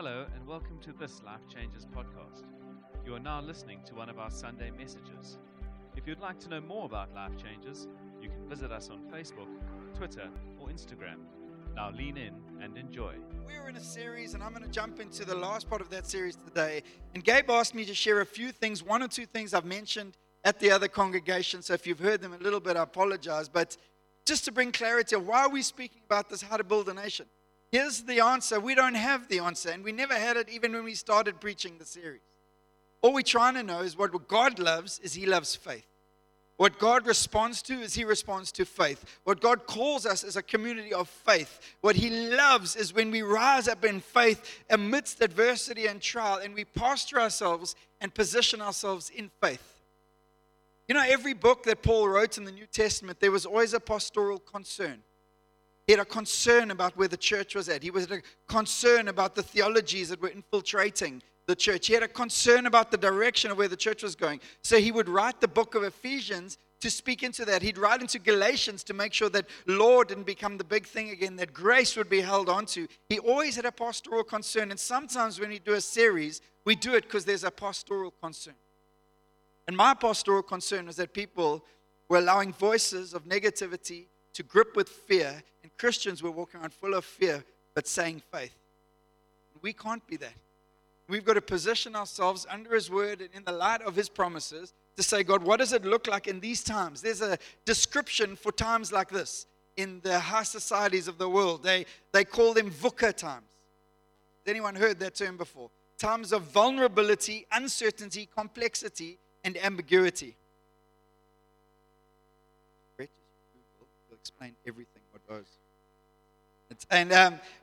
Hello and welcome to this Life Changes podcast. You are now listening to one of our Sunday messages. If you'd like to know more about Life Changes, you can visit us on Facebook, Twitter, or Instagram. Now lean in and enjoy. We're in a series and I'm going to jump into the last part of that series today. And Gabe asked me to share a few things, one or two things I've mentioned at the other congregation. So if you've heard them a little bit, I apologize. But just to bring clarity, why are we speaking about this, how to build a nation? Here's the answer. We don't have the answer, and we never had it even when we started preaching the series. All we're trying to know is what God loves is He loves faith. What God responds to is He responds to faith. What God calls us is a community of faith. What He loves is when we rise up in faith amidst adversity and trial, and we posture ourselves and position ourselves in faith. You know, every book that Paul wrote in the New Testament, there was always a pastoral concern. He had a concern about where the church was at. He was a concern about the theologies that were infiltrating the church. He had a concern about the direction of where the church was going. So he would write the book of Ephesians to speak into that. He'd write into Galatians to make sure that law didn't become the big thing again, that grace would be held onto. He always had a pastoral concern. And sometimes when we do a series, we do it because there's a pastoral concern. And my pastoral concern was that people were allowing voices of negativity to grip with fear, and Christians were walking around full of fear, but saying faith. We can't be that. We've got to position ourselves under His word and in the light of His promises to say, God, what does it look like in these times? There's a description for times like this in the high societies of the world. They call them VUCA times. Has anyone heard that term before? Times of vulnerability, uncertainty, complexity, and ambiguity. Explain everything what goes.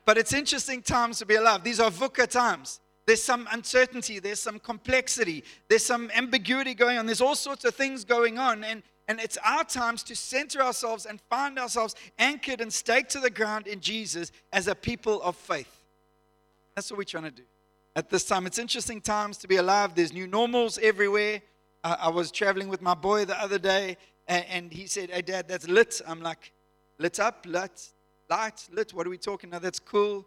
But it's interesting times to be alive. These are VUCA times. There's some uncertainty. There's some complexity. There's some ambiguity going on. There's all sorts of things going on. And it's our times to center ourselves and find ourselves anchored and staked to the ground in Jesus as a people of faith. That's what we're trying to do at this time. It's interesting times to be alive. There's new normals everywhere. I was traveling with my boy the other day. And he said, "Hey, Dad, that's lit." I'm like, "Lit up? Light, lit? What are we talking about? That's cool."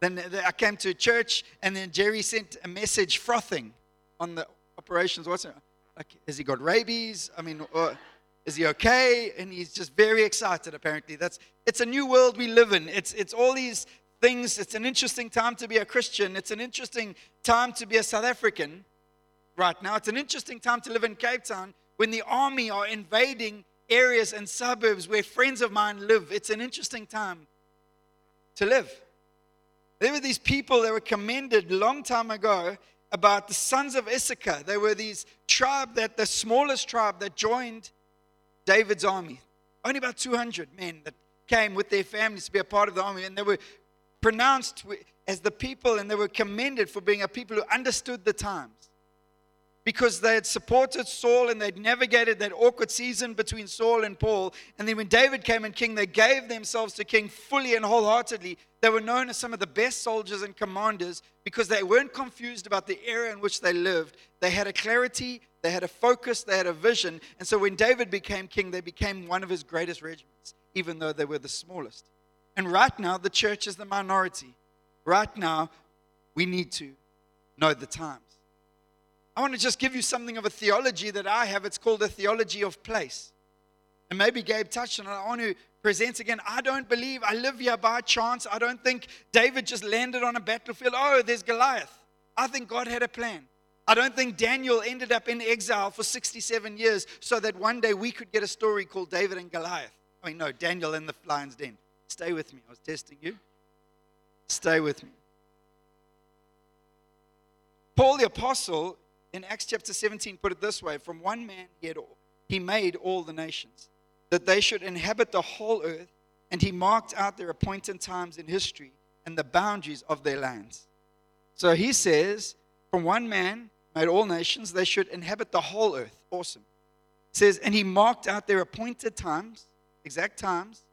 Then I came to church, and then Jerry sent a message frothing on the operations. What's it? Like, has he got rabies? I mean, or is he okay? And he's just very excited, apparently. It's a new world we live in. It's all these things. It's an interesting time to be a Christian. It's an interesting time to be a South African right now. It's an interesting time to live in Cape Town, when the army are invading areas and suburbs where friends of mine live. It's an interesting time to live. There were these people that were commended a long time ago about the sons of Issachar. They were these tribe, that the smallest tribe that joined David's army. Only about 200 men that came with their families to be a part of the army. And they were pronounced as the people, and they were commended for being a people who understood the times. Because they had supported Saul and they'd navigated that awkward season between Saul and Paul. And then when David came and king, they gave themselves to king fully and wholeheartedly. They were known as some of the best soldiers and commanders because they weren't confused about the era in which they lived. They had a clarity, they had a focus, they had a vision. And so when David became king, they became one of his greatest regiments, even though they were the smallest. And right now, the church is the minority. Right now, we need to know the time. I want to just give you something of a theology that I have. It's called a theology of place. And maybe Gabe touched on it. I want to present again. I don't believe I live here by chance. I don't think David just landed on a battlefield. Oh, there's Goliath. I think God had a plan. I don't think Daniel ended up in exile for 67 years so that one day we could get a story called David and Goliath. I mean, no, Daniel in the lion's den. Stay with me. I was testing you. Stay with me. Paul the Apostle, in Acts chapter 17, put it this way: from one man he made all the nations, that they should inhabit the whole earth, and he marked out their appointed times in history and the boundaries of their lands. So he says, from one man made all nations, they should inhabit the whole earth. Awesome. It says, and he marked out their appointed times, exact times,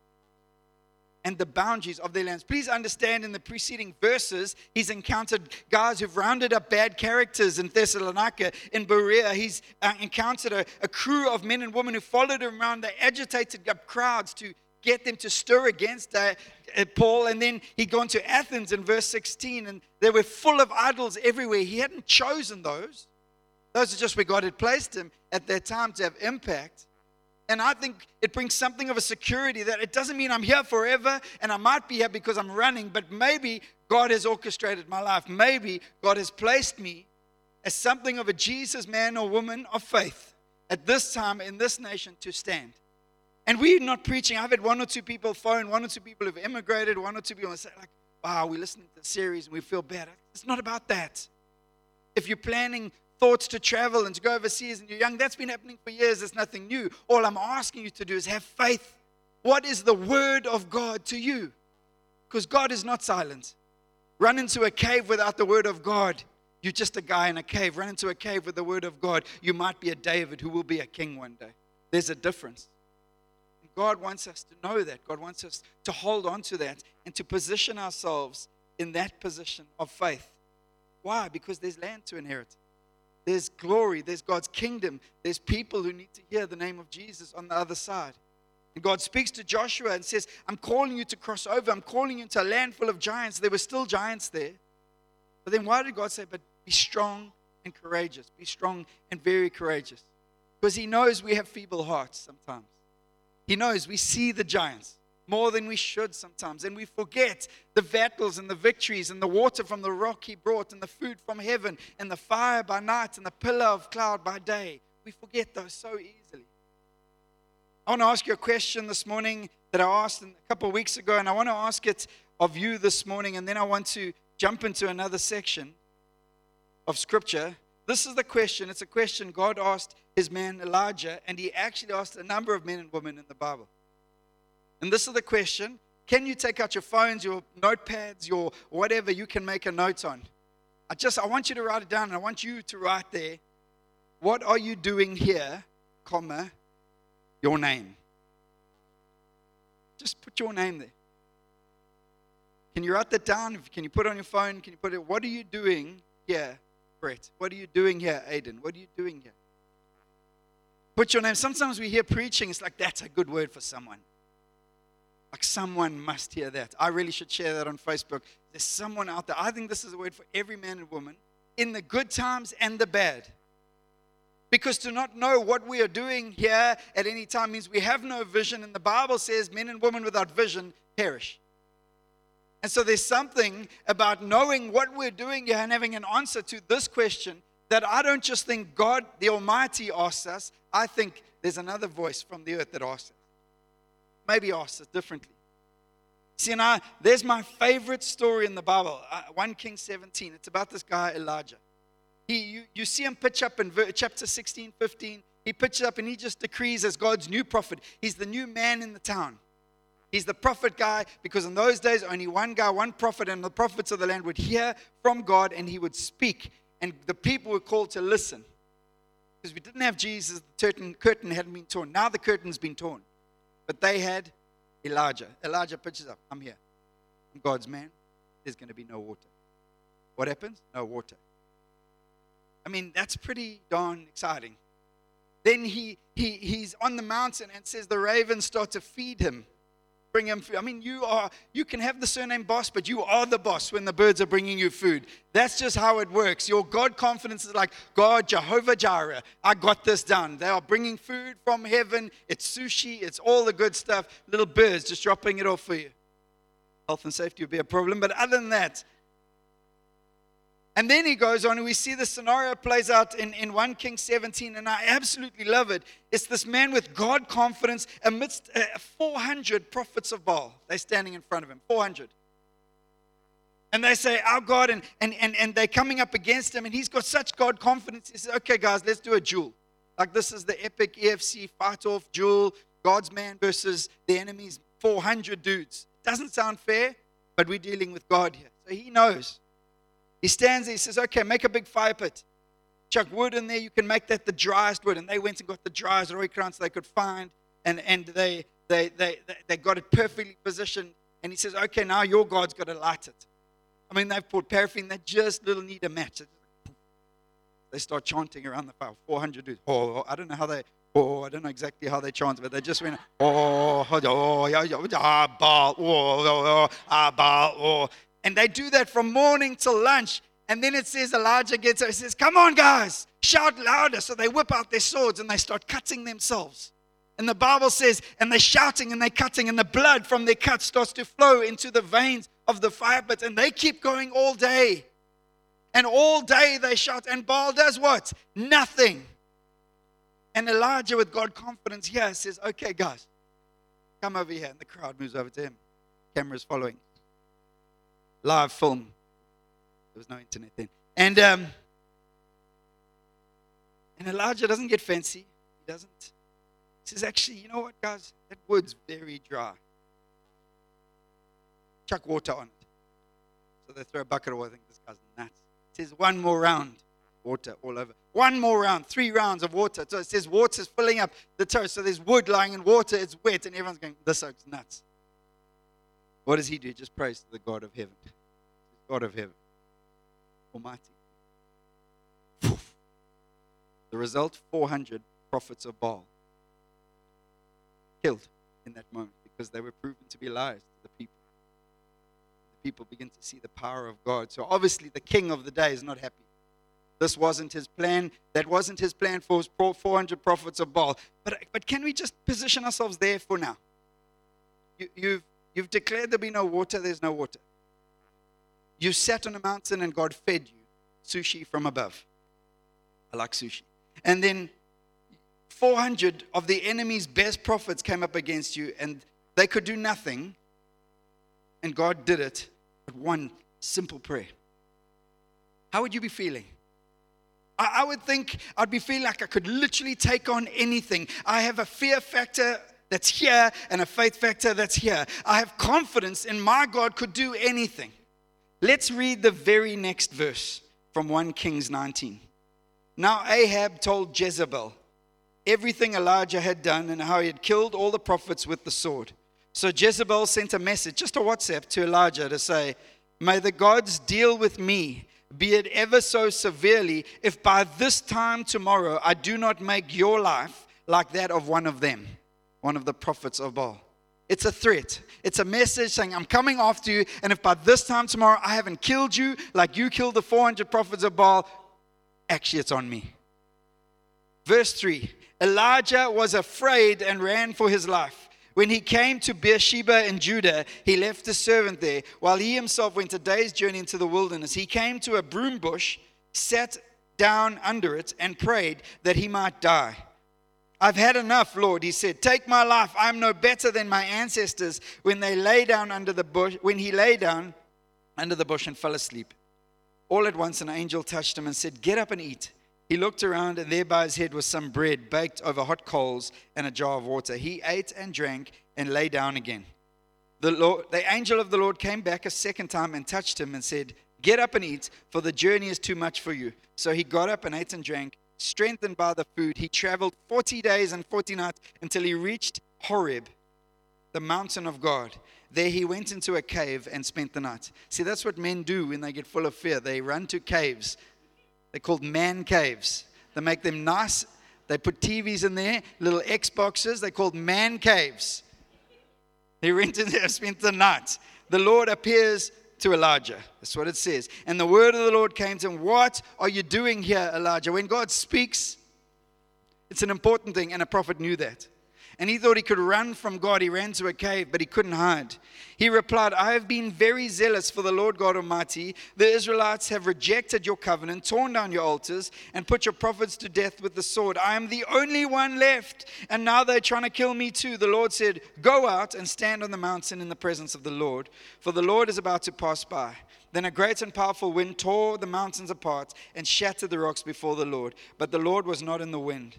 and the boundaries of their lands. Please understand, in the preceding verses, he's encountered guys who've rounded up bad characters in Thessalonica, in Berea. He's encountered a crew of men and women who followed him around. They agitated up crowds to get them to stir against Paul. And then he'd gone to Athens in verse 16, and they were full of idols everywhere. He hadn't chosen those. Those are just where God had placed him at that time to have impact. And I think it brings something of a security that it doesn't mean I'm here forever, and I might be here because I'm running, but maybe God has orchestrated my life. Maybe God has placed me as something of a Jesus man or woman of faith at this time in this nation to stand. And we're not preaching. I've had one or two people phone, one or two people who've immigrated, one or two people say, like, wow, we listened to the series and we feel better. It's not about that. If you're planning thoughts to travel and to go overseas and you're young, that's been happening for years. It's nothing new. All I'm asking you to do is have faith. What is the word of God to you? Because God is not silent. Run into a cave without the word of God. You're just a guy in a cave. Run into a cave with the word of God. You might be a David who will be a king one day. There's a difference. God wants us to know that. God wants us to hold on to that and to position ourselves in that position of faith. Why? Because there's land to inherit. There's glory. There's God's kingdom. There's people who need to hear the name of Jesus on the other side. And God speaks to Joshua and says, I'm calling you to cross over. I'm calling you into a land full of giants. There were still giants there. But then why did God say, but be strong and courageous. Be strong and very courageous. Because he knows we have feeble hearts sometimes. He knows we see the giants more than we should sometimes. And we forget the battles and the victories and the water from the rock he brought and the food from heaven and the fire by night and the pillar of cloud by day. We forget those so easily. I want to ask you a question this morning that I asked a couple of weeks ago. And I want to ask it of you this morning. And then I want to jump into another section of Scripture. This is the question. It's a question God asked his man Elijah, and he actually asked a number of men and women in the Bible. And this is the question. Can you take out your phones, your notepads, your whatever you can make a note on? I want you to write it down, and I want you to write there, what are you doing here, comma, your name? Just put your name there. Can you write that down? Can you put it on your phone? Can you put it, what are you doing here? What are you doing here, Aiden? What are you doing here? Put your name. Sometimes we hear preaching. It's like, that's a good word for someone. Like, someone must hear that. I really should share that on Facebook. There's someone out there. I think this is a word for every man and woman in the good times and the bad. Because to not know what we are doing here at any time means we have no vision. And the Bible says men and women without vision perish. And so there's something about knowing what we're doing here and having an answer to this question that I don't just think God, the Almighty, asks us. I think there's another voice from the earth that asks us. Maybe asks us differently. See, and there's my favorite story in the Bible, 1 Kings 17. It's about this guy, Elijah. You see him pitch up in chapter 16, 15. He pitches up and he just decrees as God's new prophet. He's the new man in the town. He's the prophet guy, because in those days, only one guy, one prophet, and the prophets of the land would hear from God, and he would speak. And the people were called to listen. Because we didn't have Jesus, the curtain hadn't been torn. Now the curtain's been torn. But they had Elijah. Elijah pitches up, I'm here. I'm God's man. There's going to be no water. What happens? No water. I mean, that's pretty darn exciting. Then he's on the mountain and says the ravens start to feed him. Bring him food. I mean, you can have the surname boss, but you are the boss when the birds are bringing you food. That's just how it works. Your God confidence is like, God, Jehovah Jireh, I got this done. They are bringing food from heaven. It's sushi. It's all the good stuff. Little birds just dropping it off for you. Health and safety would be a problem, but other than that. And then he goes on, and we see the scenario plays out in 1 Kings 17, and I absolutely love it. It's this man with God confidence amidst 400 prophets of Baal. They're standing in front of him, 400. And they say, our God, and they're coming up against him, and he's got such God confidence. He says, okay, guys, let's do a duel. Like, this is the epic EFC fight-off duel, God's man versus the enemy's 400 dudes. Doesn't sound fair, but we're dealing with God here. So he knows. He stands there, he says, okay, make a big fire pit. Chuck wood in there, you can make that the driest wood. And they went and got the driest oilcloth they could find, and they got it perfectly positioned. And he says, okay, now your God's got to light it. I mean, they've poured paraffin, they just little need a match. They start chanting around the fire, 400 dudes. Oh, I don't know how they oh, I don't know exactly how they chant, but they just went, oh. And they do that from morning till lunch. And then it says Elijah gets up. He says, come on, guys, shout louder. So they whip out their swords and they start cutting themselves. And the Bible says, and they're shouting and they're cutting, and the blood from their cuts starts to flow into the veins of the fire pit. And they keep going all day. And all day they shout. And Baal does what? Nothing. And Elijah, with God's confidence here, says, okay, guys, come over here. And the crowd moves over to him. Camera's following. Live film. There was no internet then. And Elijah doesn't get fancy. He doesn't. He says, actually, you know what, guys? That wood's very dry. Chuck water on it. So they throw a bucket of water. I think this guy's nuts. It says one more round. Water all over. One more round. 3 rounds of water. So it says water's filling up the toast. So there's wood lying in water. It's wet. And everyone's going, this oak's nuts. What does he do? He just prays to the God of heaven. God of heaven. Almighty. Poof. The result, 400 prophets of Baal. Killed in that moment because they were proven to be liars to the people. The people begin to see the power of God. So obviously the king of the day is not happy. This wasn't his plan. That wasn't his plan for his 400 prophets of Baal. But can we just position ourselves there for now? You've declared there'll be no water. There's no water. You sat on a mountain and God fed you sushi from above. I like sushi. And then 400 of the enemy's best prophets came up against you and they could do nothing. And God did it with one simple prayer. How would you be feeling? I would think I'd be feeling like I could literally take on anything. I have a fear factor that's here and a faith factor that's here. I have confidence in my God could do anything. Let's read the very next verse from 1 Kings 19. Now Ahab told Jezebel everything Elijah had done and how he had killed all the prophets with the sword. So Jezebel sent a message, just a WhatsApp, to Elijah to say, may the gods deal with me, be it ever so severely, if by this time tomorrow I do not make your life like that of one of them, one of the prophets of Baal. It's a threat. It's a message saying, I'm coming after you, and if by this time tomorrow I haven't killed you like you killed the 400 prophets of Baal, actually it's on me. Verse 3, Elijah was afraid and ran for his life. When he came to Beersheba in Judah, he left his servant there. While he himself went a day's journey into the wilderness, he came to a broom bush, sat down under it, and prayed that he might die. I've had enough, Lord, he said. Take my life. I am no better than my ancestors when he lay down under the bush and fell asleep. All at once an angel touched him and said, get up and eat. He looked around, and there by his head was some bread baked over hot coals and a jar of water. He ate and drank and lay down again. The angel of the Lord came back a second time and touched him and said, get up and eat, for the journey is too much for you. So he got up and ate and drank. Strengthened by the food, he traveled 40 days and 40 nights until he reached Horeb, the mountain of God. There he went into a cave and spent the night. See, that's what men do when they get full of fear. They run to caves. They're called man caves. They make them nice. They put TVs in there, little Xboxes. They're called man caves. He went in there and spent the night. The Lord appears to Elijah. That's what it says. And the word of the Lord came to him. What are you doing here, Elijah? When God speaks, it's an important thing, and a prophet knew that. And he thought he could run from God. He ran to a cave, but he couldn't hide. He replied, I have been very zealous for the Lord God Almighty. The Israelites have rejected your covenant, torn down your altars, and put your prophets to death with the sword. I am the only one left, and now they're trying to kill me too. The Lord said, go out and stand on the mountain in the presence of the Lord, for the Lord is about to pass by. Then a great and powerful wind tore the mountains apart and shattered the rocks before the Lord. But the Lord was not in the wind.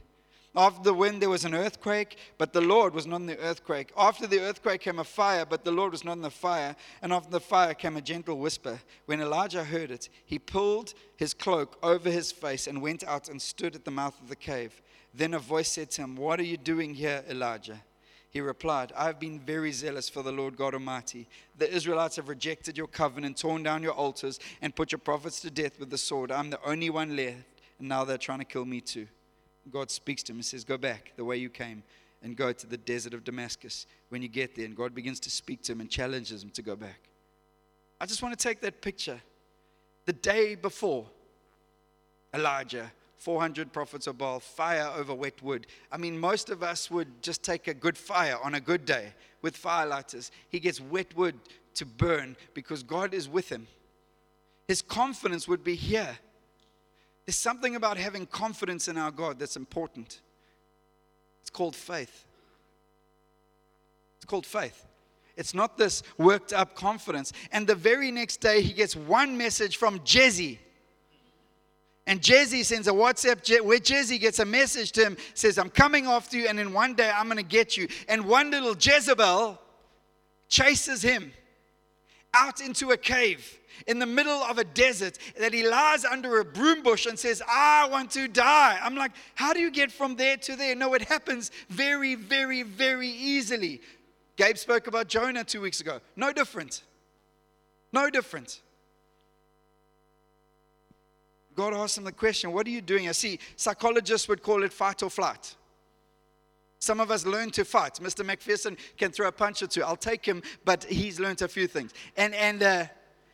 After the wind, there was an earthquake, but the Lord was not in the earthquake. After the earthquake came a fire, but the Lord was not in the fire. And after the fire came a gentle whisper. When Elijah heard it, he pulled his cloak over his face and went out and stood at the mouth of the cave. Then a voice said to him, what are you doing here, Elijah? He replied, I have been very zealous for the Lord God Almighty. The Israelites have rejected your covenant, torn down your altars, and put your prophets to death with the sword. I'm the only one left, and now they're trying to kill me too. God speaks to him and says, go back the way you came and go to the desert of Damascus when you get there. And God begins to speak to him and challenges him to go back. I just want to take that picture. The day before, Elijah, 400 prophets of Baal, fire over wet wood. I mean, most of us would just take a good fire on a good day with firelighters. He gets wet wood to burn because God is with him. His confidence would be here. There's something about having confidence in our God that's important. It's called faith. It's called faith. It's not this worked up confidence. And the very next day, he gets one message from Jesse. And Jesse sends a WhatsApp where Jesse gets a message to him, says, I'm coming after you, and in one day I'm going to get you. And one little Jezebel chases him out into a cave in the middle of a desert that he lies under a broom bush and says, I want to die. I'm like, how do you get from there to there? No, it happens very, very, very easily. Gabe spoke about Jonah 2 weeks ago. No different. No different. God asked him the question, what are you doing? I see psychologists would call it fight or flight. Some of us learn to fight. Mr. McPherson can throw a punch or two. I'll take him, but he's learned a few things. And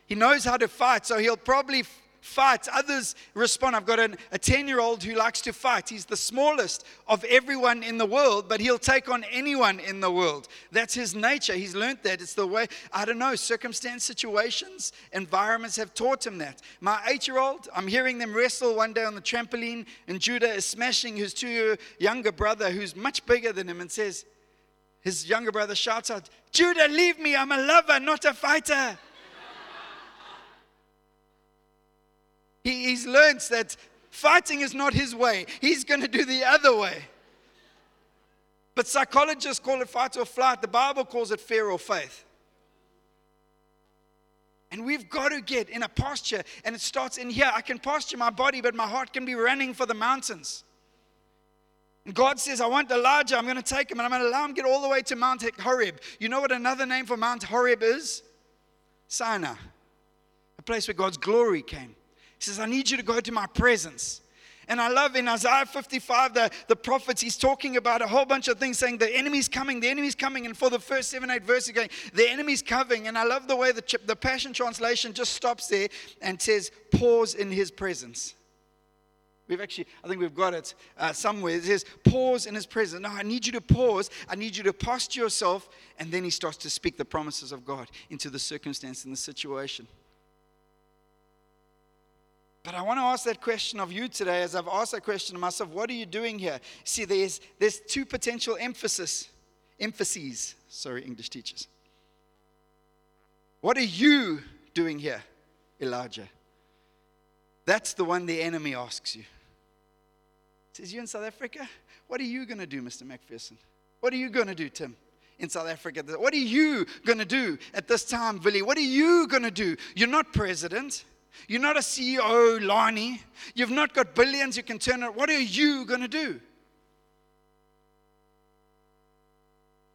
he knows how to fight, so he'll probably fight. Others respond. I've got a 10-year-old who likes to fight. He's the smallest of everyone in the world, but he'll take on anyone in the world. That's his nature. He's learned that. It's the way, I don't know, circumstance, situations, environments have taught him that. My 8-year-old, I'm hearing them wrestle one day on the trampoline, and Judah is smashing his 2-year younger brother who's much bigger than him and says, his younger brother shouts out, Judah, leave me. I'm a lover, not a fighter. He's learned that fighting is not his way. He's going to do the other way. But psychologists call it fight or flight. The Bible calls it fear or faith. And we've got to get in a posture, and it starts in here. I can posture my body, but my heart can be running for the mountains. And God says, I want Elijah. I'm going to take him, and I'm going to allow him to get all the way to Mount Horeb. You know what another name for Mount Horeb is? Sinai, a place where God's glory came. He says, I need you to go to my presence. And I love in Isaiah 55, the prophets, he's talking about a whole bunch of things, saying the enemy's coming. And for the first 7-8 verses, he's going, the enemy's coming. And I love the way the Passion Translation just stops there and says, pause in his presence. I think we've got it somewhere. It says, pause in his presence. No, I need you to pause. I need you to posture yourself. And then he starts to speak the promises of God into the circumstance and the situation. But I want to ask that question of you today, as I've asked that question to myself, what are you doing here? See, there's two potential emphases. Sorry, English teachers. What are you doing here, Elijah? That's the one the enemy asks you. Says, you in South Africa? What are you going to do, Mr. McPherson? What are you going to do, Tim? In South Africa, what are you going to do at this time, Billy? What are you going to do? You're not president. You're not a CEO, Lonnie. You've not got billions you can turn around. What are you going to do?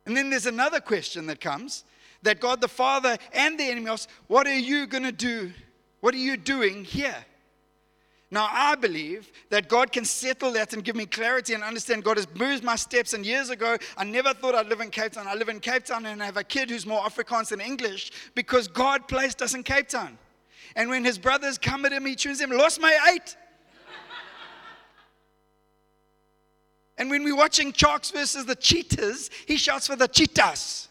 And then there's another question that comes that God the Father and the enemy asks, what are you going to do? What are you doing here? Now, I believe that God can settle that and give me clarity and understand God has moved my steps. And years ago, I never thought I'd live in Cape Town. I live in Cape Town and I have a kid who's more Afrikaans than English because God placed us in Cape Town. And when his brothers come at him, he tunes them, lost my 8. And when we're watching Sharks versus the Cheetahs, he shouts for the Cheetahs.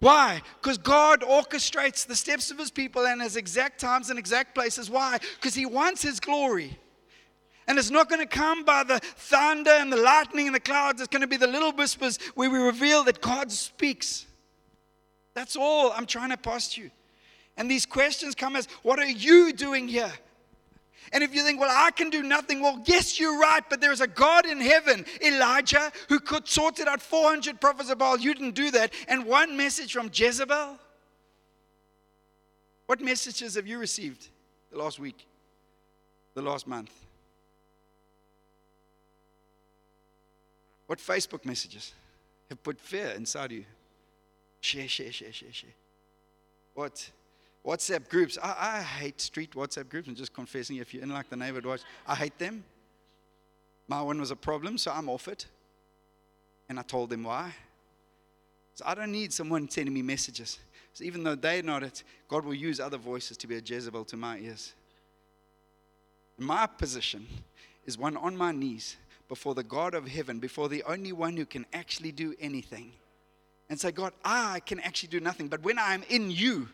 Why? Because God orchestrates the steps of his people and his exact times and exact places. Why? Because he wants his glory. And it's not going to come by the thunder and the lightning and the clouds. It's going to be the little whispers where we reveal that God speaks. That's all I'm trying to posture you. And these questions come as, what are you doing here? And if you think, well, I can do nothing. Well, yes, you're right, but there is a God in heaven, Elijah, who could sorted out 400 prophets of Baal. You didn't do that. And one message from Jezebel. What messages have you received the last week, the last month? What Facebook messages have put fear inside you? Share. What? WhatsApp groups. I hate street WhatsApp groups. I'm just confessing, if you're in like the neighborhood watch, I hate them. My one was a problem, so I'm off it. And I told them why. So I don't need someone sending me messages. So even though they're not it, God will use other voices to be a Jezebel to my ears. My position is one on my knees before the God of heaven, before the only one who can actually do anything. And say, God, I can actually do nothing. But when I am in you,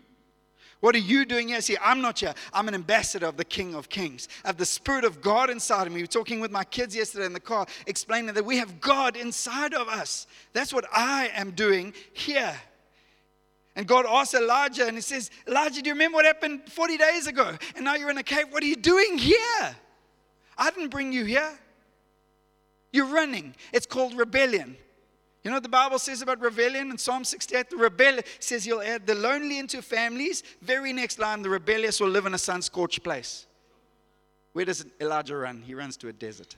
what are you doing here? See, I'm not here. I'm an ambassador of the King of Kings. I have the Spirit of God inside of me. We were talking with my kids yesterday in the car, explaining that we have God inside of us. That's what I am doing here. And God asks Elijah, and he says, Elijah, do you remember what happened 40 days ago? And now you're in a cave. What are you doing here? I didn't bring you here. You're running. It's called rebellion. You know what the Bible says about rebellion in Psalm 68? The rebellion says he'll add the lonely into families. Very next line, the rebellious will live in a sun-scorched place. Where does Elijah run? He runs to a desert.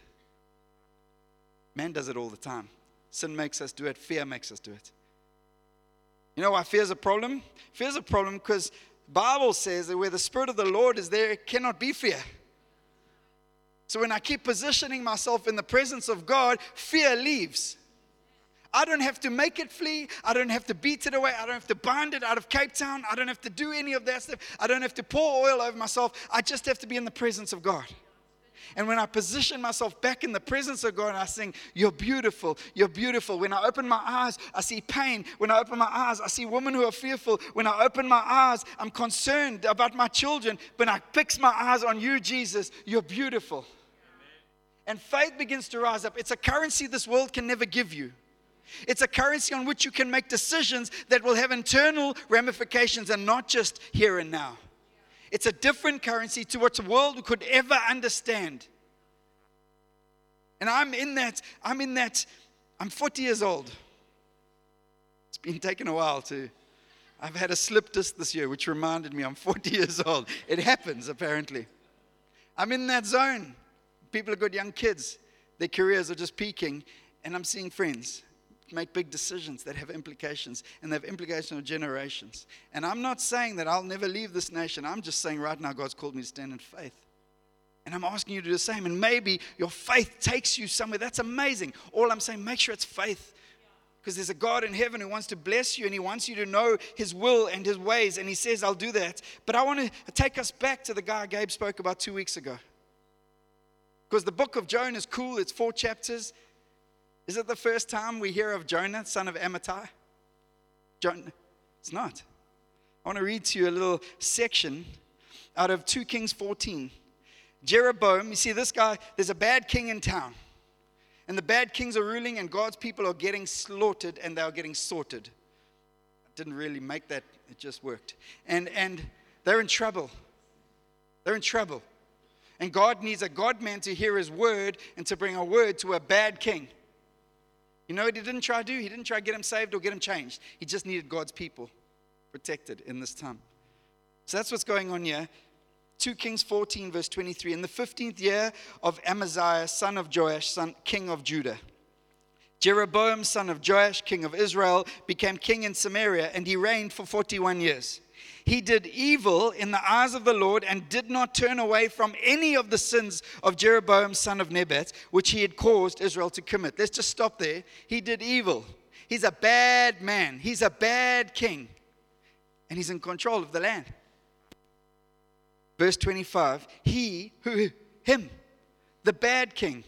Man does it all the time. Sin makes us do it. Fear makes us do it. You know why fear is a problem? Fear is a problem because the Bible says that where the Spirit of the Lord is, there cannot be fear. So when I keep positioning myself in the presence of God, fear leaves. I don't have to make it flee. I don't have to beat it away. I don't have to bind it out of Cape Town. I don't have to do any of that stuff. I don't have to pour oil over myself. I just have to be in the presence of God. And when I position myself back in the presence of God, and I sing, you're beautiful, you're beautiful. When I open my eyes, I see pain. When I open my eyes, I see women who are fearful. When I open my eyes, I'm concerned about my children. When I fix my eyes on you, Jesus, you're beautiful. And faith begins to rise up. It's a currency this world can never give you. It's a currency on which you can make decisions that will have internal ramifications and not just here and now. It's a different currency to what the world could ever understand. And I'm 40 years old. It's been taking a while to, I've had a slip disc this year, which reminded me I'm 40 years old. It happens, apparently. I'm in that zone. People have got young kids. Their careers are just peaking. And I'm seeing friends make big decisions that have implications, and they have implications on generations. And I'm not saying that I'll never leave this nation. I'm just saying right now God's called me to stand in faith. And I'm asking you to do the same. And maybe your faith takes you somewhere. That's amazing. All I'm saying, make sure it's faith. Because there's a God in heaven who wants to bless you, and he wants you to know his will and his ways. And he says, I'll do that. But I want to take us back to the guy Gabe spoke about 2 weeks ago. Because the book of Jonah is cool. It's 4 chapters. Is it the first time we hear of Jonah, son of Amittai? It's not. I want to read to you a little section out of 2 Kings 14. Jeroboam, you see this guy, there's a bad king in town. And the bad kings are ruling, and God's people are getting slaughtered, and they are getting sorted. I didn't really make that, it just worked. And they're in trouble. They're in trouble. And God needs a God man to hear his word and to bring a word to a bad king. You know what he didn't try to do? He didn't try to get him saved or get him changed. He just needed God's people protected in this time. So that's what's going on here. 2 Kings 14, verse 23. In the 15th year of Amaziah, son of Joash, king of Judah, Jeroboam, son of Joash, king of Israel, became king in Samaria, and he reigned for 41 years. He did evil in the eyes of the Lord and did not turn away from any of the sins of Jeroboam, son of Nebat, which he had caused Israel to commit. Let's just stop there. He did evil. He's a bad man. He's a bad king. And he's in control of the land. Verse 25, the bad king,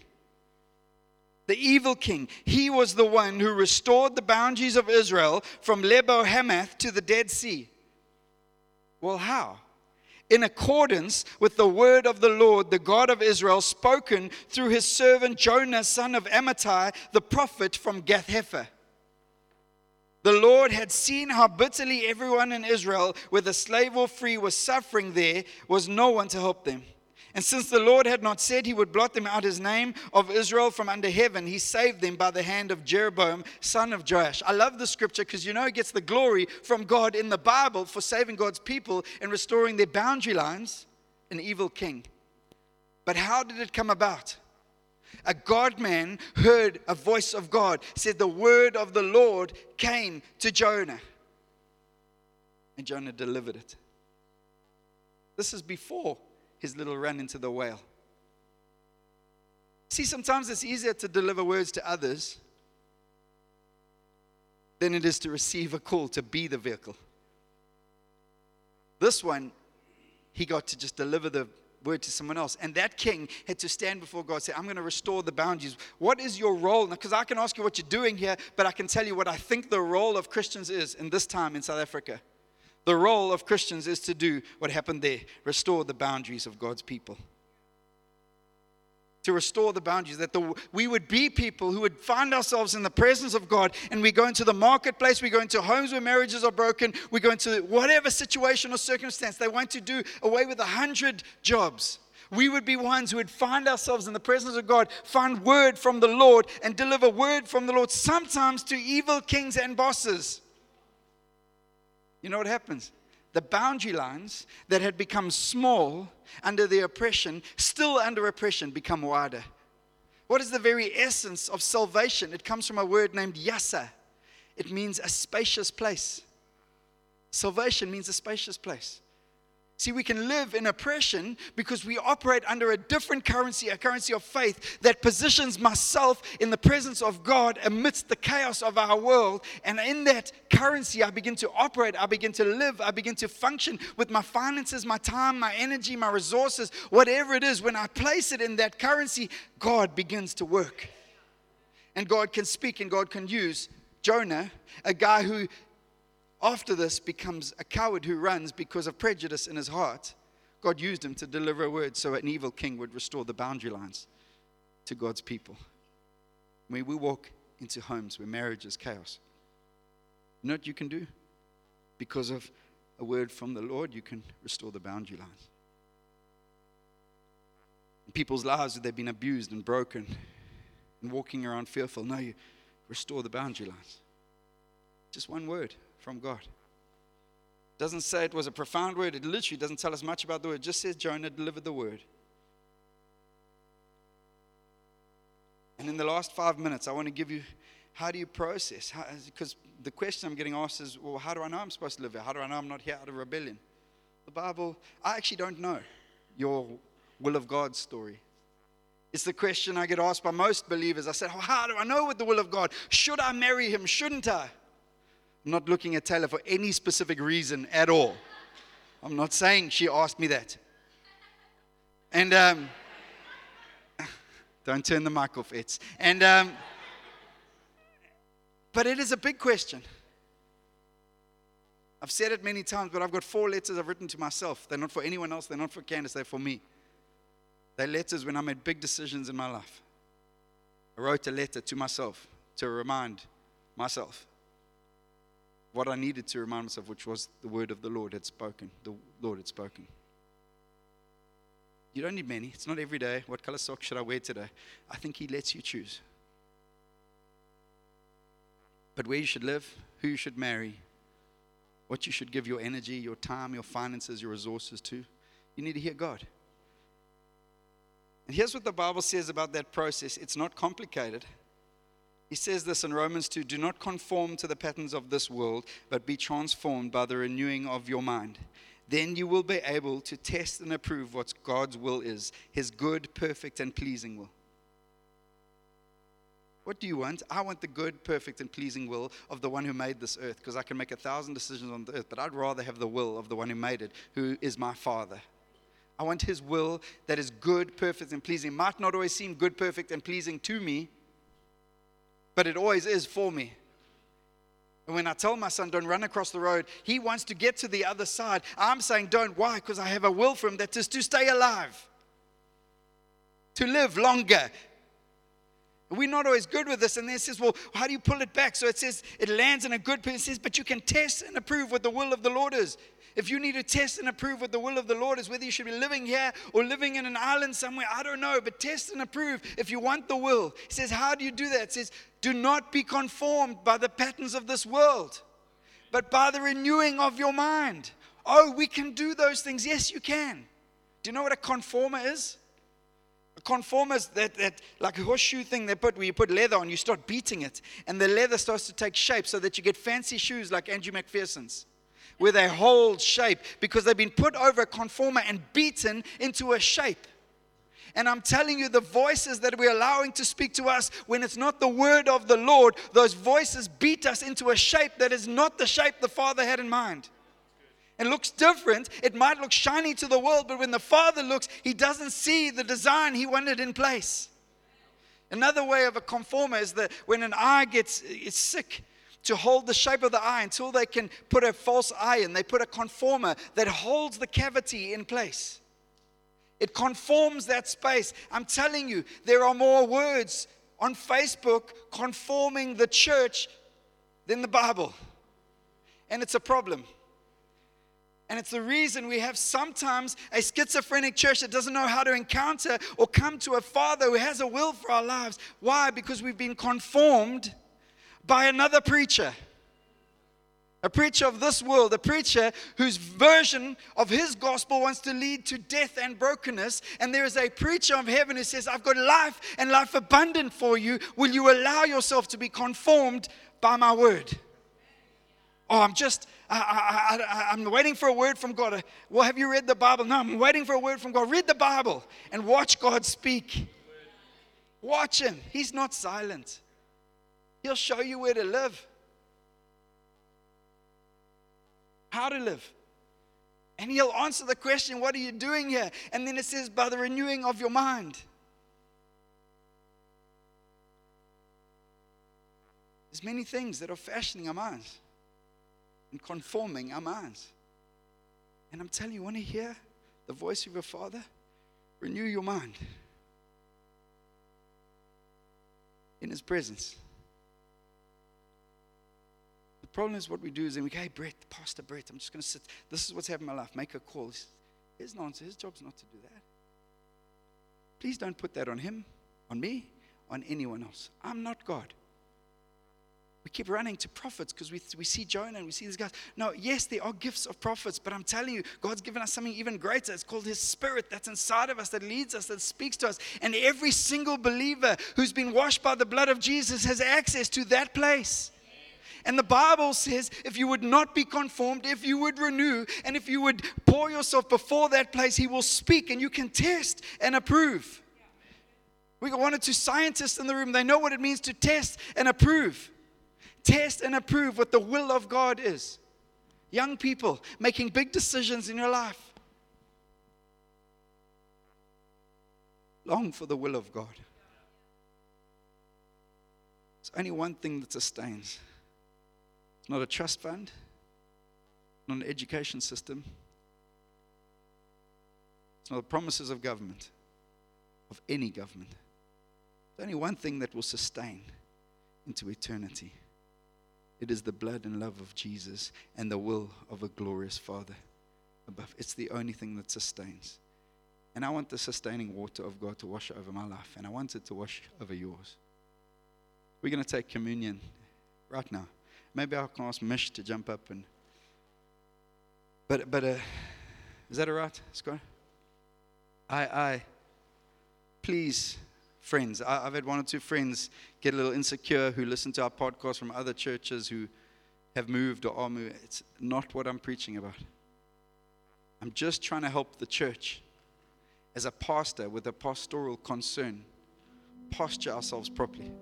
the evil king, he was the one who restored the boundaries of Israel from Lebo Hamath to the Dead Sea. Well, how? In accordance with the word of the Lord, the God of Israel, spoken through his servant Jonah, son of Amittai, the prophet from Gath-hepher. The Lord had seen how bitterly everyone in Israel, whether slave or free, was suffering. There was no one to help them. And since the Lord had not said he would blot them out his name of Israel from under heaven, he saved them by the hand of Jeroboam, son of Joash. I love the scripture because you know it gets the glory from God in the Bible for saving God's people and restoring their boundary lines, an evil king. But how did it come about? A God-man heard a voice of God, said the word of the Lord came to Jonah. And Jonah delivered it. This is before his little run into the whale. See, sometimes it's easier to deliver words to others than it is to receive a call to be the vehicle. This one, he got to just deliver the word to someone else. And that king had to stand before God and say, I'm going to restore the boundaries. What is your role? Because I can ask you what you're doing here, but I can tell you what I think the role of Christians is in this time in South Africa. The role of Christians is to do what happened there, restore the boundaries of God's people. To restore the boundaries, that we would be people who would find ourselves in the presence of God, and we go into the marketplace, we go into homes where marriages are broken, we go into whatever situation or circumstance. They want to do away with 100 jobs. We would be ones who would find ourselves in the presence of God, find word from the Lord, and deliver word from the Lord, sometimes to evil kings and bosses. You know what happens? The boundary lines that had become small under the oppression, still under oppression, become wider. What is the very essence of salvation? It comes from a word named yasa. It means a spacious place. Salvation means a spacious place. See, we can live in oppression because we operate under a different currency, a currency of faith that positions myself in the presence of God amidst the chaos of our world. And in that currency, I begin to operate, I begin to live, I begin to function with my finances, my time, my energy, my resources, whatever it is. When I place it in that currency, God begins to work. And God can speak and God can use Jonah, a guy who after this becomes a coward who runs because of prejudice in his heart. God used him to deliver a word so an evil king would restore the boundary lines to God's people. When we walk into homes where marriage is chaos, you know what you can do? Because of a word from the Lord, you can restore the boundary lines. In people's lives, they've been abused and broken and walking around fearful. No, you restore the boundary lines. Just one word from God. Doesn't say it was a profound word. It literally doesn't tell us much about the word. It just says Jonah delivered the word. And in the last 5 minutes, I want to give you, how do you process? Because the question I'm getting asked is, well, how do I know I'm supposed to live here? How do I know I'm not here out of rebellion? The Bible, I actually don't know your will of God story. It's the question I get asked by most believers. I said, how do I know what the will of God? Should I marry him? Shouldn't I? I'm not looking at Taylor for any specific reason at all. I'm not saying she asked me that. And don't turn the mic off, Eds. And but it is a big question. I've said it many times, but I've got 4 letters I've written to myself. They're not for anyone else. They're not for Candace. They're for me. They're letters when I made big decisions in my life. I wrote a letter to myself to remind myself what I needed to remind myself, which was the word of the Lord had spoken. The Lord had spoken. You don't need many. It's not every day. What color socks should I wear today? I think he lets you choose. But where you should live, who you should marry, what you should give your energy, your time, your finances, your resources to, you need to hear God. And here's what the Bible says about that process. It's not complicated. He says this in Romans 2, do not conform to the patterns of this world, but be transformed by the renewing of your mind. Then you will be able to test and approve what God's will is, his good, perfect, and pleasing will. What do you want? I want the good, perfect, and pleasing will of the one who made this earth, because I can make 1,000 decisions on the earth, but I'd rather have the will of the one who made it, who is my Father. I want his will that is good, perfect, and pleasing. Might not always seem good, perfect, and pleasing to me, but it always is for me. And when I tell my son, don't run across the road, he wants to get to the other side. I'm saying, don't. Why? Because I have a will for him that is to stay alive, to live longer. And we're not always good with this. And then it says, well, how do you pull it back? So it says, it lands in a good place. It says, but you can test and approve what the will of the Lord is. If you need to test and approve what the will of the Lord is, whether you should be living here or living in an island somewhere, I don't know, but test and approve if you want the will. It says, how do you do that? It says, do not be conformed by the patterns of this world, but by the renewing of your mind. Oh, we can do those things. Yes, you can. Do you know what a conformer is? A conformer is that like a horseshoe thing they put where you put leather on, you start beating it, and the leather starts to take shape so that you get fancy shoes like Andrew McPherson's, where they hold shape because they've been put over a conformer and beaten into a shape. And I'm telling you, the voices that we're allowing to speak to us when it's not the word of the Lord, those voices beat us into a shape that is not the shape the Father had in mind. It looks different. It might look shiny to the world, but when the Father looks, he doesn't see the design he wanted in place. Another way of a conformer is that when an eye gets sick, to hold the shape of the eye until they can put a false eye in. They put a conformer that holds the cavity in place. It conforms that space. I'm telling you, there are more words on Facebook conforming the church than the Bible. And it's a problem. And it's the reason we have sometimes a schizophrenic church that doesn't know how to encounter or come to a Father who has a will for our lives. Why? Because we've been conformed by another preacher. A preacher of this world, a preacher whose version of his gospel wants to lead to death and brokenness. And there is a preacher of heaven who says, I've got life and life abundant for you. Will you allow yourself to be conformed by my word? Oh, I'm waiting for a word from God. Well, have you read the Bible? No, I'm waiting for a word from God. Read the Bible and watch God speak. Watch him. He's not silent. He'll show you where to live. How to live. And he'll answer the question, what are you doing here? And then it says, by the renewing of your mind. There's many things that are fashioning our minds and conforming our minds. And I'm telling you, want to hear the voice of your Father? Renew your mind in his presence. The problem is what we do is then we go, hey, Brett, Pastor Brett, I'm just going to sit. This is what's happened in my life. Make a call. He says, his nonsense. His job's not to do that. Please don't put that on him, on me, on anyone else. I'm not God. We keep running to prophets because we see Jonah and we see these guys. No, yes, there are gifts of prophets, but I'm telling you, God's given us something even greater. It's called his Spirit that's inside of us, that leads us, that speaks to us. And every single believer who's been washed by the blood of Jesus has access to that place. And the Bible says, if you would not be conformed, if you would renew, and if you would pour yourself before that place, he will speak and you can test and approve. We got one or two scientists in the room. They know what it means to test and approve. Test and approve what the will of God is. Young people making big decisions in your life. Long for the will of God. There's only one thing that sustains. Not a trust fund, not an education system. It's not the promises of government, of any government. There's only one thing that will sustain into eternity. It is the blood and love of Jesus and the will of a glorious Father above. It's the only thing that sustains. And I want the sustaining water of God to wash over my life, and I want it to wash over yours. We're going to take communion right now. Maybe I can ask Mish to jump up and. But is that all right, Scott? I. Please, friends. I've had one or two friends get a little insecure who listen to our podcast from other churches who have moved or are moving. It's not what I'm preaching about. I'm just trying to help the church, as a pastor with a pastoral concern, posture ourselves properly.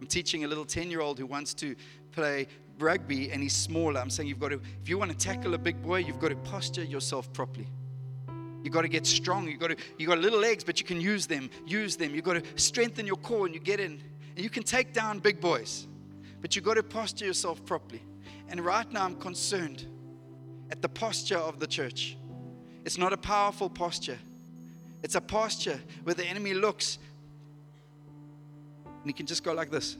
I'm teaching a little 10-year-old who wants to play rugby and he's smaller. I'm saying if you want to tackle a big boy, you've got to posture yourself properly. You've got to get strong. You've got little legs, but you can use them. You've got to strengthen your core and you get in. And you can take down big boys, but you've got to posture yourself properly. And right now I'm concerned at the posture of the church. It's not a powerful posture. It's a posture where the enemy looks and he can just go like this.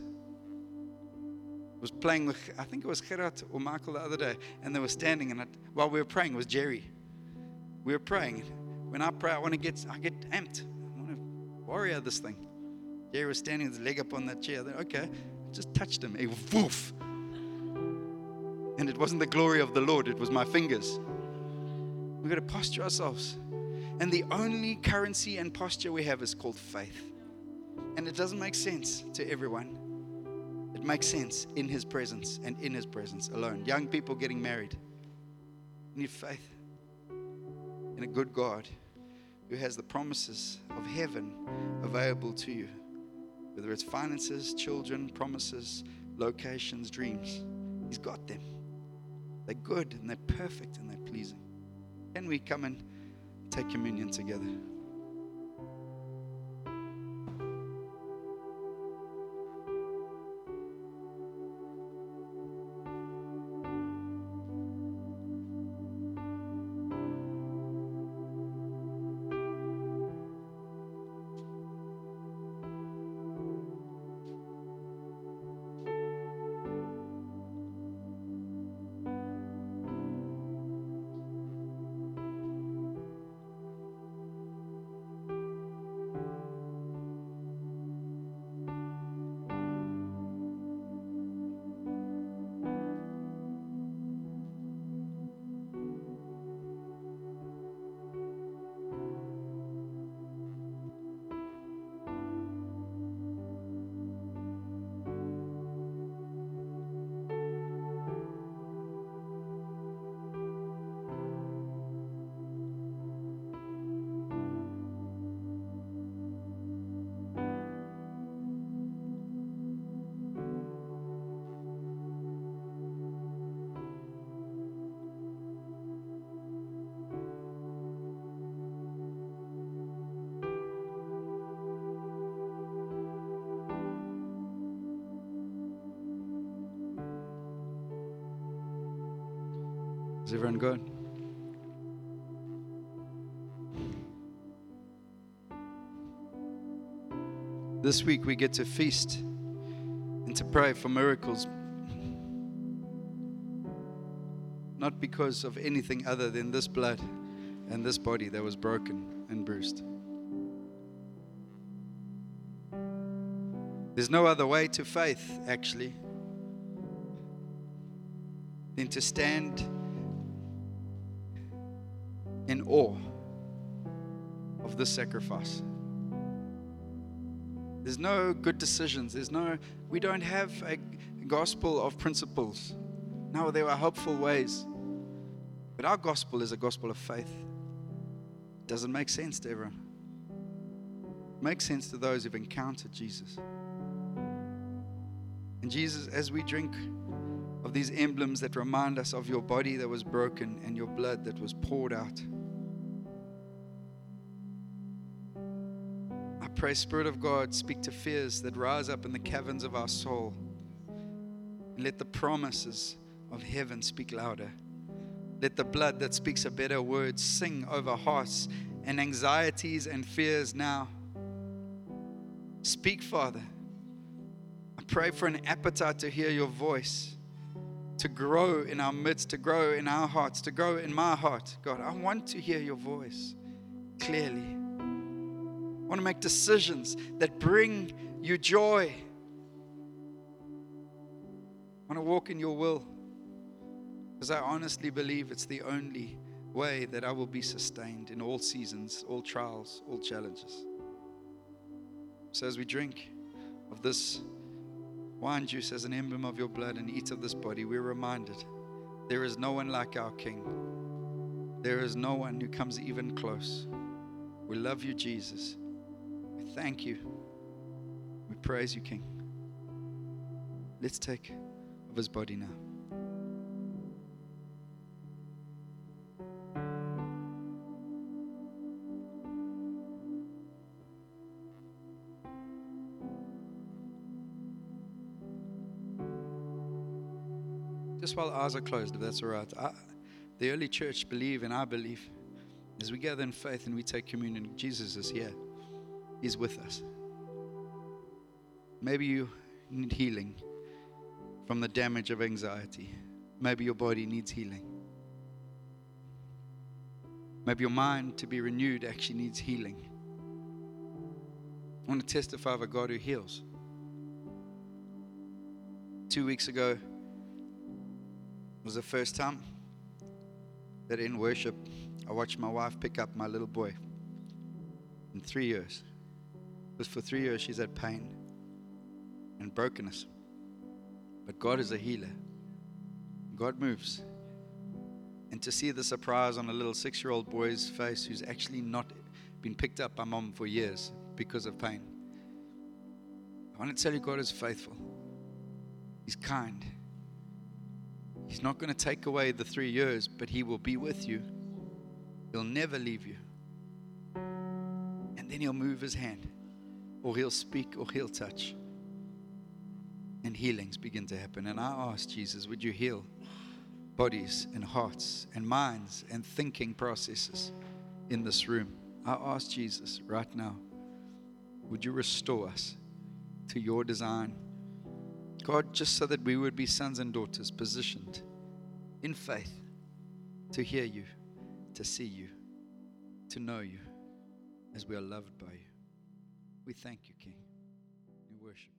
I was playing with, I think it was Gerard or Michael the other day, and they were standing, and while we were praying, it was Jerry. We were praying. When I pray, I get amped. I want to warrior this thing. Jerry was standing with his leg up on that chair. Okay, just touched him. He woof. And it wasn't the glory of the Lord. It was my fingers. We've got to posture ourselves. And the only currency and posture we have is called faith. And it doesn't make sense to everyone. It makes sense in his presence and in his presence alone. Young people getting married need faith in a good God who has the promises of heaven available to you, whether it's finances, children, promises, locations, dreams. He's got them. They're good and they're perfect and they're pleasing. Can we come and take communion together? Is everyone good? This week we get to feast and to pray for miracles. Not because of anything other than this blood and this body that was broken and bruised. There's no other way to faith, actually, than to stand in awe of this sacrifice. There's no good decisions. We don't have a gospel of principles. No, there are helpful ways. But our gospel is a gospel of faith. It doesn't make sense to everyone. It makes sense to those who've encountered Jesus. And Jesus, as we drink of these emblems that remind us of your body that was broken and your blood that was poured out, I pray, Spirit of God, speak to fears that rise up in the caverns of our soul, and let the promises of heaven speak louder. Let the blood that speaks a better word sing over hearts and anxieties and fears now. Speak, Father. I pray for an appetite to hear your voice, to grow in our midst, to grow in our hearts, to grow in my heart. God, I want to hear your voice clearly. I want to make decisions that bring you joy. I want to walk in your will, because I honestly believe it's the only way that I will be sustained in all seasons, all trials, all challenges. So as we drink of this wine juice as an emblem of your blood and eat of this body, we're reminded there is no one like our King. There is no one who comes even close. We love you, Jesus. We thank you. We praise you, King. Let's take of his body now. Just while eyes are closed, if that's all right, the early church believed, and I believe, as we gather in faith and we take communion, Jesus is here. He's with us. Maybe you need healing from the damage of anxiety. Maybe your body needs healing. Maybe your mind, to be renewed, actually needs healing. I want to testify of a God who heals. 2 weeks ago, was the first time that in worship I watched my wife pick up my little boy in 3 years. Because for 3 years she's had pain and brokenness. But God is a healer. God moves. And to see the surprise on a little 6-year-old boy's face, who's actually not been picked up by mom for years because of pain. I want to tell you, God is faithful. He's kind. He's not going to take away the 3 years, but he will be with you. He'll never leave you. And then he'll move his hand, or he'll speak, or he'll touch. And healings begin to happen. And I asked Jesus, would you heal bodies and hearts and minds and thinking processes in this room? I ask Jesus right now, would you restore us to your design? God, just so that we would be sons and daughters positioned in faith to hear you, to see you, to know you as we are loved by you. We thank you, King. We worship you.